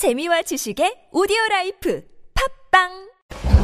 재미와 지식의 오디오라이프 팝빵.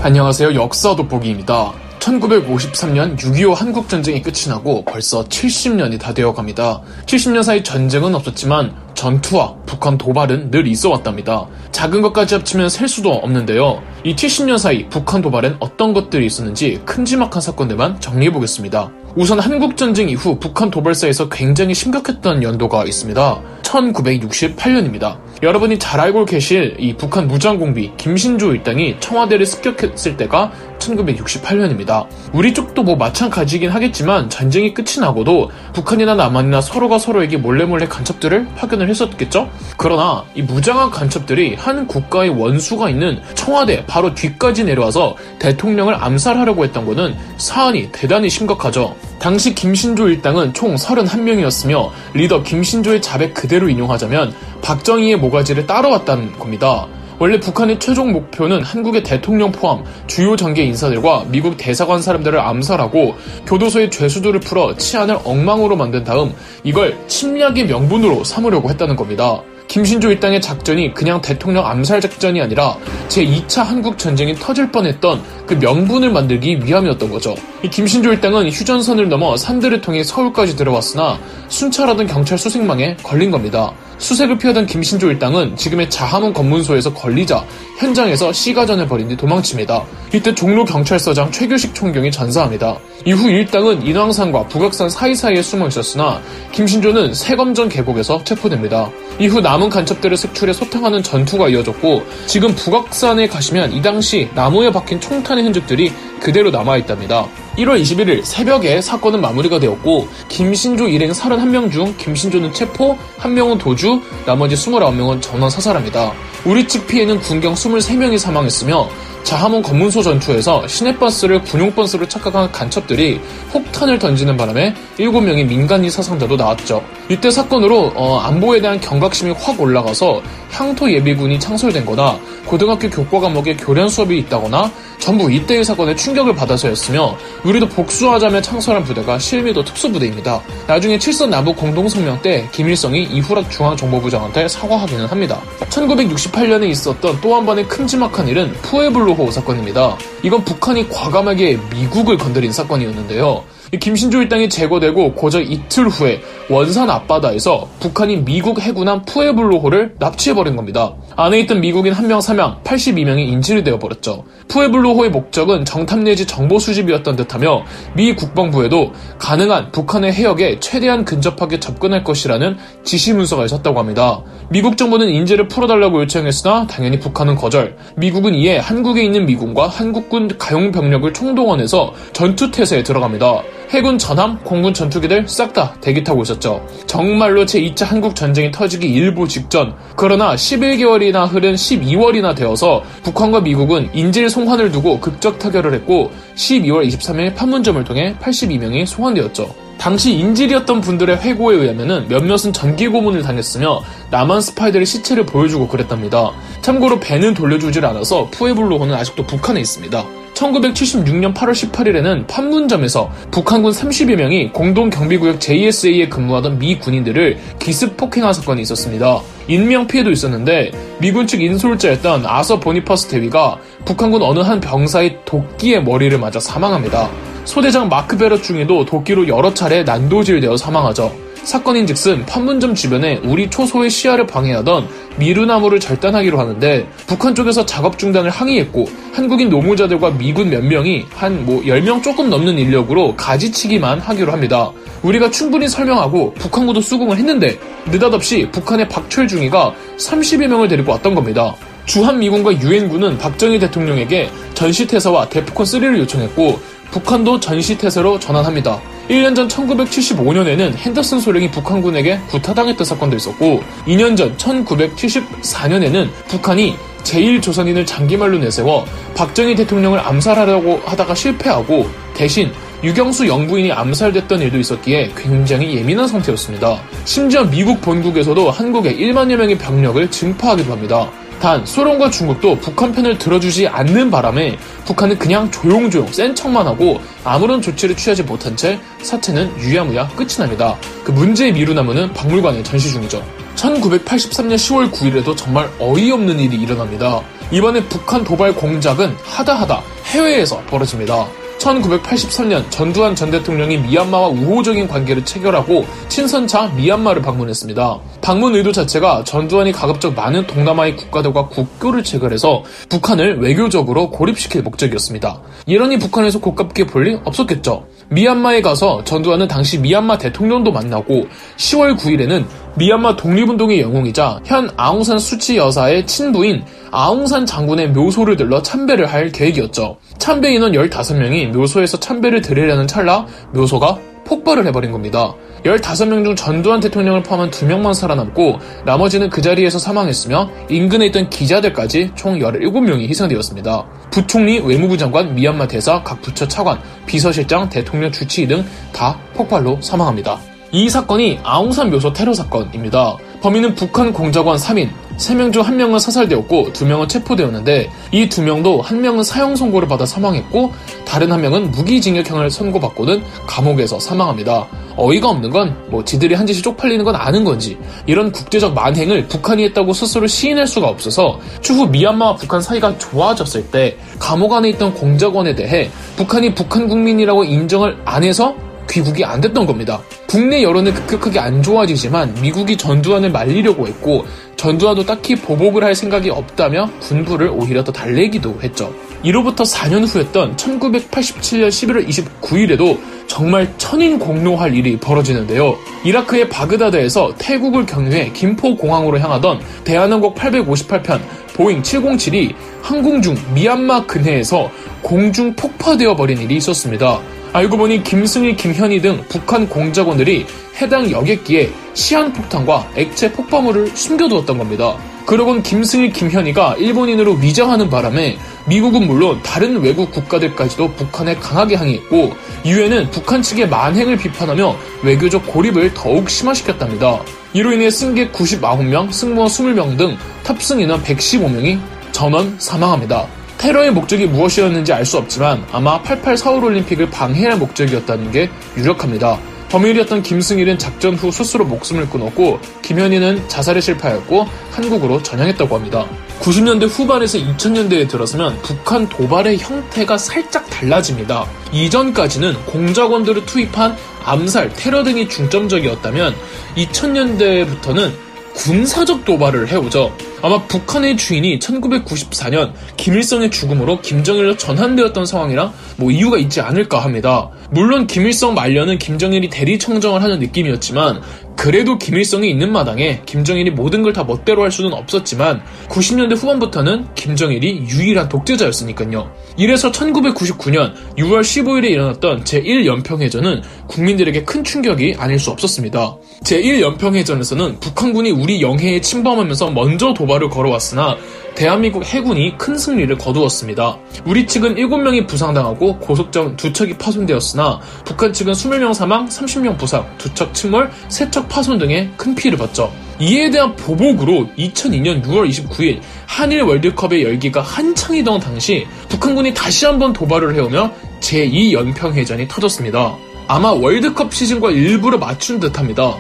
안녕하세요. 역사 돋보기입니다. 1953년 6.25 한국전쟁이 끝이 나고 벌써 70년이 다 되어갑니다. 70년 사이 전쟁은 없었지만 전투와 북한 도발은 늘 있어왔답니다. 작은 것까지 합치면 셀 수도 없는데요. 이 70년 사이 북한 도발엔 어떤 것들이 있었는지 큼지막한 사건들만 정리해보겠습니다. 우선 한국전쟁 이후 북한 도발사에서 굉장히 심각했던 연도가 있습니다. 1968년입니다. 여러분이 잘 알고 계실 이 북한 무장공비 김신조 일당이 청와대를 습격했을 때가 1968년입니다. 우리 쪽도 뭐 마찬가지이긴 하겠지만 전쟁이 끝이 나고도 북한이나 남한이나 서로가 서로에게 몰래 간첩들을 파견을 했었겠죠? 그러나 이 무장한 간첩들이 한 국가의 원수가 있는 청와대 바로 뒤까지 내려와서 대통령을 암살하려고 했던 거는 사안이 대단히 심각하죠. 당시 김신조 일당은 총 31명이었으며 리더 김신조의 자백 그대로 인용하자면 박정희의 모가지를 따라왔다는 겁니다. 원래 북한의 최종 목표는 한국의 대통령 포함 주요 정계 인사들과 미국 대사관 사람들을 암살하고 교도소의 죄수들을 풀어 치안을 엉망으로 만든 다음 이걸 침략의 명분으로 삼으려고 했다는 겁니다. 김신조 일당의 작전이 그냥 대통령 암살 작전이 아니라 제2차 한국전쟁이 터질 뻔했던 그 명분을 만들기 위함이었던 거죠. 이 김신조 일당은 휴전선을 넘어 산들을 통해 서울까지 들어왔으나 순찰하던 경찰 수색망에 걸린 겁니다. 수색을 피하던 김신조 일당은 지금의 자하문 검문소에서 걸리자 현장에서 시가전을 벌인 뒤 도망칩니다. 이때 종로경찰서장 최규식 총경이 전사합니다. 이후 일당은 인왕산과 북악산 사이사이에 숨어 있었으나 김신조는 세검전 계곡에서 체포됩니다. 이후 남은 간첩들을 색출해 소탕하는 전투가 이어졌고 지금 북악산에 가시면 이 당시 나무에 박힌 총탄의 흔적들이 그대로 남아있답니다. 1월 21일 새벽에 사건은 마무리가 되었고 김신조 일행 31명 중 김신조는 체포, 1명은 도주, 나머지 29명은 전원 사살합니다. 우리 측 피해는 군경 23명이 사망했으며 자하문 검문소 전투에서 시내버스를 군용버스로 착각한 간첩들이 폭탄을 던지는 바람에 7명의 민간인 사상자도 나왔죠. 이때 사건으로 안보에 대한 경각심이 확 올라가서 향토예비군이 창설된 거나 고등학교 교과 과목에 교련 수업이 있다거나 전부 이때의 사건에 충격을 받아서였으며 우리도 복수하자며 창설한 부대가 실미도 특수부대입니다. 나중에 칠선 남북 공동성명 때 김일성이 이후락 중앙정보부장한테 사과하기는 합니다. 1968년에 있었던 또 한 번의 큼지막한 일은 푸에블로 사건입니다. 이건 북한이 과감하게 미국을 건드린 사건이었는데요. 김신조 일당이 제거되고 고작 이틀 후에 원산 앞바다에서 북한이 미국 해군함 푸에블로호를 납치해버린 겁니다. 안에 있던 미국인 1명 사망 82명이 인질이 되어버렸죠. 푸에블로호의 목적은 정탐 내지 정보 수집이었던 듯하며 미 국방부에도 가능한 북한의 해역에 최대한 근접하게 접근할 것이라는 지시문서가 있었다고 합니다. 미국 정부는 인질을 풀어달라고 요청했으나 당연히 북한은 거절. 미국은 이에 한국에 있는 미군과 한국군 가용병력을 총동원해서 전투태세에 들어갑니다. 해군 전함, 공군 전투기들 싹 다 대기 타고 있었죠. 정말로 제2차 한국전쟁이 터지기 일보 직전. 그러나 11개월이나 흐른 12월이나 되어서 북한과 미국은 인질 송환을 두고 극적 타결을 했고 12월 23일 판문점을 통해 82명이 송환되었죠. 당시 인질이었던 분들의 회고에 의하면 몇몇은 전기고문을 당했으며 남한 스파이들의 시체를 보여주고 그랬답니다. 참고로 배는 돌려주질 않아서 푸에블로호는 아직도 북한에 있습니다. 1976년 8월 18일에는 판문점에서 북한군 30여 명이 공동경비구역 JSA에 근무하던 미 군인들을 기습폭행한 사건이 있었습니다. 인명피해도 있었는데 미군 측 인솔자였던 아서 보니퍼스 대위가 북한군 어느 한 병사의 도끼의 머리를 맞아 사망합니다. 소대장 마크 베럿 중위도 도끼로 여러 차례 난도질되어 사망하죠. 사건인즉슨 판문점 주변에 우리 초소의 시야를 방해하던 미루나무를 절단하기로 하는데 북한 쪽에서 작업 중단을 항의했고 한국인 노무자들과 미군 몇 명이 한 10명 조금 넘는 인력으로 가지치기만 하기로 합니다. 우리가 충분히 설명하고 북한군도 수긍을 했는데 느닷없이 북한의 박철 중위가 30여 명을 데리고 왔던 겁니다. 주한미군과 유엔군은 박정희 대통령에게 전시태세와 데프콘3를 요청했고 북한도 전시태세로 전환합니다. 1년 전 1975년에는 핸더슨 소령이 북한군에게 구타당했던 사건도 있었고 2년 전 1974년에는 북한이 제1조선인을 장기말로 내세워 박정희 대통령을 암살하려고 하다가 실패하고 대신 유경수 영부인이 암살됐던 일도 있었기에 굉장히 예민한 상태였습니다. 심지어 미국 본국에서도 한국에 1만여 명의 병력을 증파하기도 합니다. 단 소련과 중국도 북한 편을 들어주지 않는 바람에 북한은 그냥 조용조용 센 척만 하고 아무런 조치를 취하지 못한 채 사태는 유야무야 끝이 납니다. 그 문제의 미루나무는 박물관에 전시 중이죠. 1983년 10월 9일에도 정말 어이없는 일이 일어납니다. 이번에 북한 도발 공작은 하다하다 해외에서 벌어집니다. 1983년 전두환 전 대통령이 미얀마와 우호적인 관계를 체결하고 친선차 미얀마를 방문했습니다. 방문 의도 자체가 전두환이 가급적 많은 동남아의 국가들과 국교를 체결해서 북한을 외교적으로 고립시킬 목적이었습니다. 이러니 북한에서 고깝게 볼 리 없었겠죠. 미얀마에 가서 전두환은 당시 미얀마 대통령도 만나고 10월 9일에는 미얀마 독립운동의 영웅이자 현 아웅산 수치 여사의 친부인 아웅산 장군의 묘소를 들러 참배를 할 계획이었죠. 참배 인원 15명이 묘소에서 참배를 드리려는 찰나 묘소가 폭발을 해버린 겁니다. 15명 중 전두환 대통령을 포함한 2명만 살아남고 나머지는 그 자리에서 사망했으며 인근에 있던 기자들까지 총 17명이 희생되었습니다. 부총리, 외무부 장관, 미얀마 대사, 각 부처 차관, 비서실장, 대통령 주치의 등 다 폭발로 사망합니다. 이 사건이 아웅산 묘소 테러 사건입니다. 범인은 북한 공작원 3인, 3명 중 1명은 사살되었고 2명은 체포되었는데 이 2명도 1명은 사형 선고를 받아 사망했고 다른 1명은 무기징역형을 선고받고는 감옥에서 사망합니다. 어이가 없는 건 뭐 지들이 한 짓이 쪽팔리는 건 아는 건지 이런 국제적 만행을 북한이 했다고 스스로 시인할 수가 없어서 추후 미얀마와 북한 사이가 좋아졌을 때 감옥 안에 있던 공작원에 대해 북한이 북한 국민이라고 인정을 안 해서 귀국이 안 됐던 겁니다. 국내 여론은 급격하게 안 좋아지지만 미국이 전두환을 말리려고 했고 전두환도 딱히 보복을 할 생각이 없다며 군부를 오히려 더 달래기도 했죠. 이로부터 4년 후였던 1987년 11월 29일에도 정말 천인공노할 일이 벌어지는데요. 이라크의 바그다드에서 태국을 경유해 김포공항으로 향하던 대한항공 858편 보잉 707이 항공 중 미얀마 근해에서 공중 폭파되어 버린 일이 있었습니다. 알고 보니 김승일, 김현희 등 북한 공작원들이 해당 여객기에 시한폭탄과 액체 폭발물을 숨겨두었던 겁니다. 그러곤 김승일, 김현희가 일본인으로 위장하는 바람에 미국은 물론 다른 외국 국가들까지도 북한에 강하게 항의했고 유엔은 북한 측의 만행을 비판하며 외교적 고립을 더욱 심화시켰답니다. 이로 인해 승객 99명, 승무원 20명 등 탑승인원 115명이 전원 사망합니다. 테러의 목적이 무엇이었는지 알 수 없지만 아마 88 서울올림픽을 방해할 목적이었다는 게 유력합니다. 범인이었던 김승일은 작전 후 스스로 목숨을 끊었고 김현희는 자살에 실패하였고 한국으로 전향했다고 합니다. 90년대 후반에서 2000년대에 들어서면 북한 도발의 형태가 살짝 달라집니다. 이전까지는 공작원들을 투입한 암살, 테러 등이 중점적이었다면 2000년대부터는 군사적 도발을 해오죠. 아마 북한의 주인이 1994년 김일성의 죽음으로 김정일로 전환되었던 상황이라 뭐 이유가 있지 않을까 합니다. 물론 김일성 말년은 김정일이 대리청정을 하는 느낌이었지만 그래도 김일성이 있는 마당에 김정일이 모든 걸 다 멋대로 할 수는 없었지만 90년대 후반부터는 김정일이 유일한 독재자였으니까요. 이래서 1999년 6월 15일에 일어났던 제1연평해전은 국민들에게 큰 충격이 아닐 수 없었습니다. 제1연평해전에서는 북한군이 우리 영해에 침범하면서 먼저 도발을 걸어왔으나 대한민국 해군이 큰 승리를 거두었습니다. 우리 측은 7명이 부상당하고 고속정 2척이 파손되었으나 북한 측은 20명 사망, 30명 부상, 2척 침몰, 3척 파손 등의 큰 피해를 봤죠. 이에 대한 보복으로 2002년 6월 29일 한일 월드컵의 열기가 한창이던 당시 북한군이 다시 한번 도발을 해오며 제2연평해전이 터졌습니다. 아마 월드컵 시즌과 일부러 맞춘 듯합니다.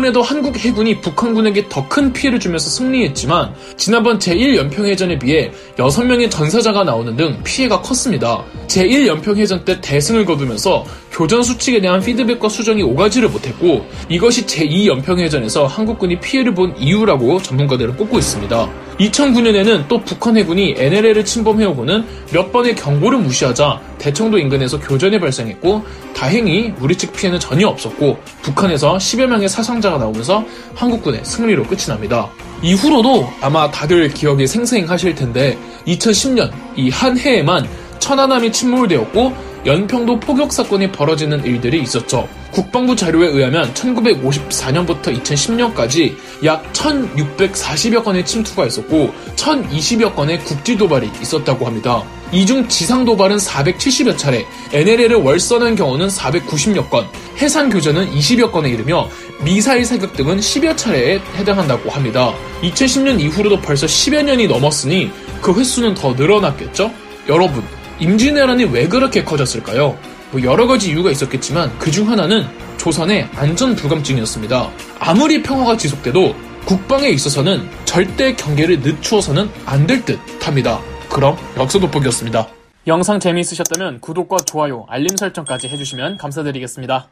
이번에도 한국 해군이 북한군에게 더 큰 피해를 주면서 승리했지만 지난번 제1연평해전에 비해 6명의 전사자가 나오는 등 피해가 컸습니다. 제1연평해전 때 대승을 거두면서 교전 수칙에 대한 피드백과 수정이 오가지를 못했고 이것이 제2연평해전에서 한국군이 피해를 본 이유라고 전문가들은 꼽고 있습니다. 2009년에는 또 북한 해군이 NLL을 침범해오고는 몇 번의 경고를 무시하자 대청도 인근에서 교전이 발생했고 다행히 우리 측 피해는 전혀 없었고 북한에서 10여 명의 사상자가 나오면서 한국군의 승리로 끝이 납니다. 이후로도 아마 다들 기억이 생생하실 텐데 2010년 이 한 해에만 천안함이 침몰되었고 연평도 포격 사건이 벌어지는 일들이 있었죠. 국방부 자료에 의하면 1954년부터 2010년까지 약 1640여 건의 침투가 있었고 1020여 건의 국지 도발이 있었다고 합니다. 이중 지상 도발은 470여 차례, NLL을 월선한 경우는 490여 건, 해상 교전은 20여 건에 이르며 미사일 사격 등은 10여 차례에 해당한다고 합니다. 2010년 이후로도 벌써 10여 년이 넘었으니 그 횟수는 더 늘어났겠죠? 여러분, 임진왜란이 왜 그렇게 커졌을까요? 뭐 여러가지 이유가 있었겠지만 그중 하나는 조선의 안전불감증이었습니다. 아무리 평화가 지속돼도 국방에 있어서는 절대 경계를 늦추어서는 안 될 듯 합니다. 그럼 역사 돋보기였습니다. 영상 재미있으셨다면 구독과 좋아요, 알림 설정까지 해주시면 감사드리겠습니다.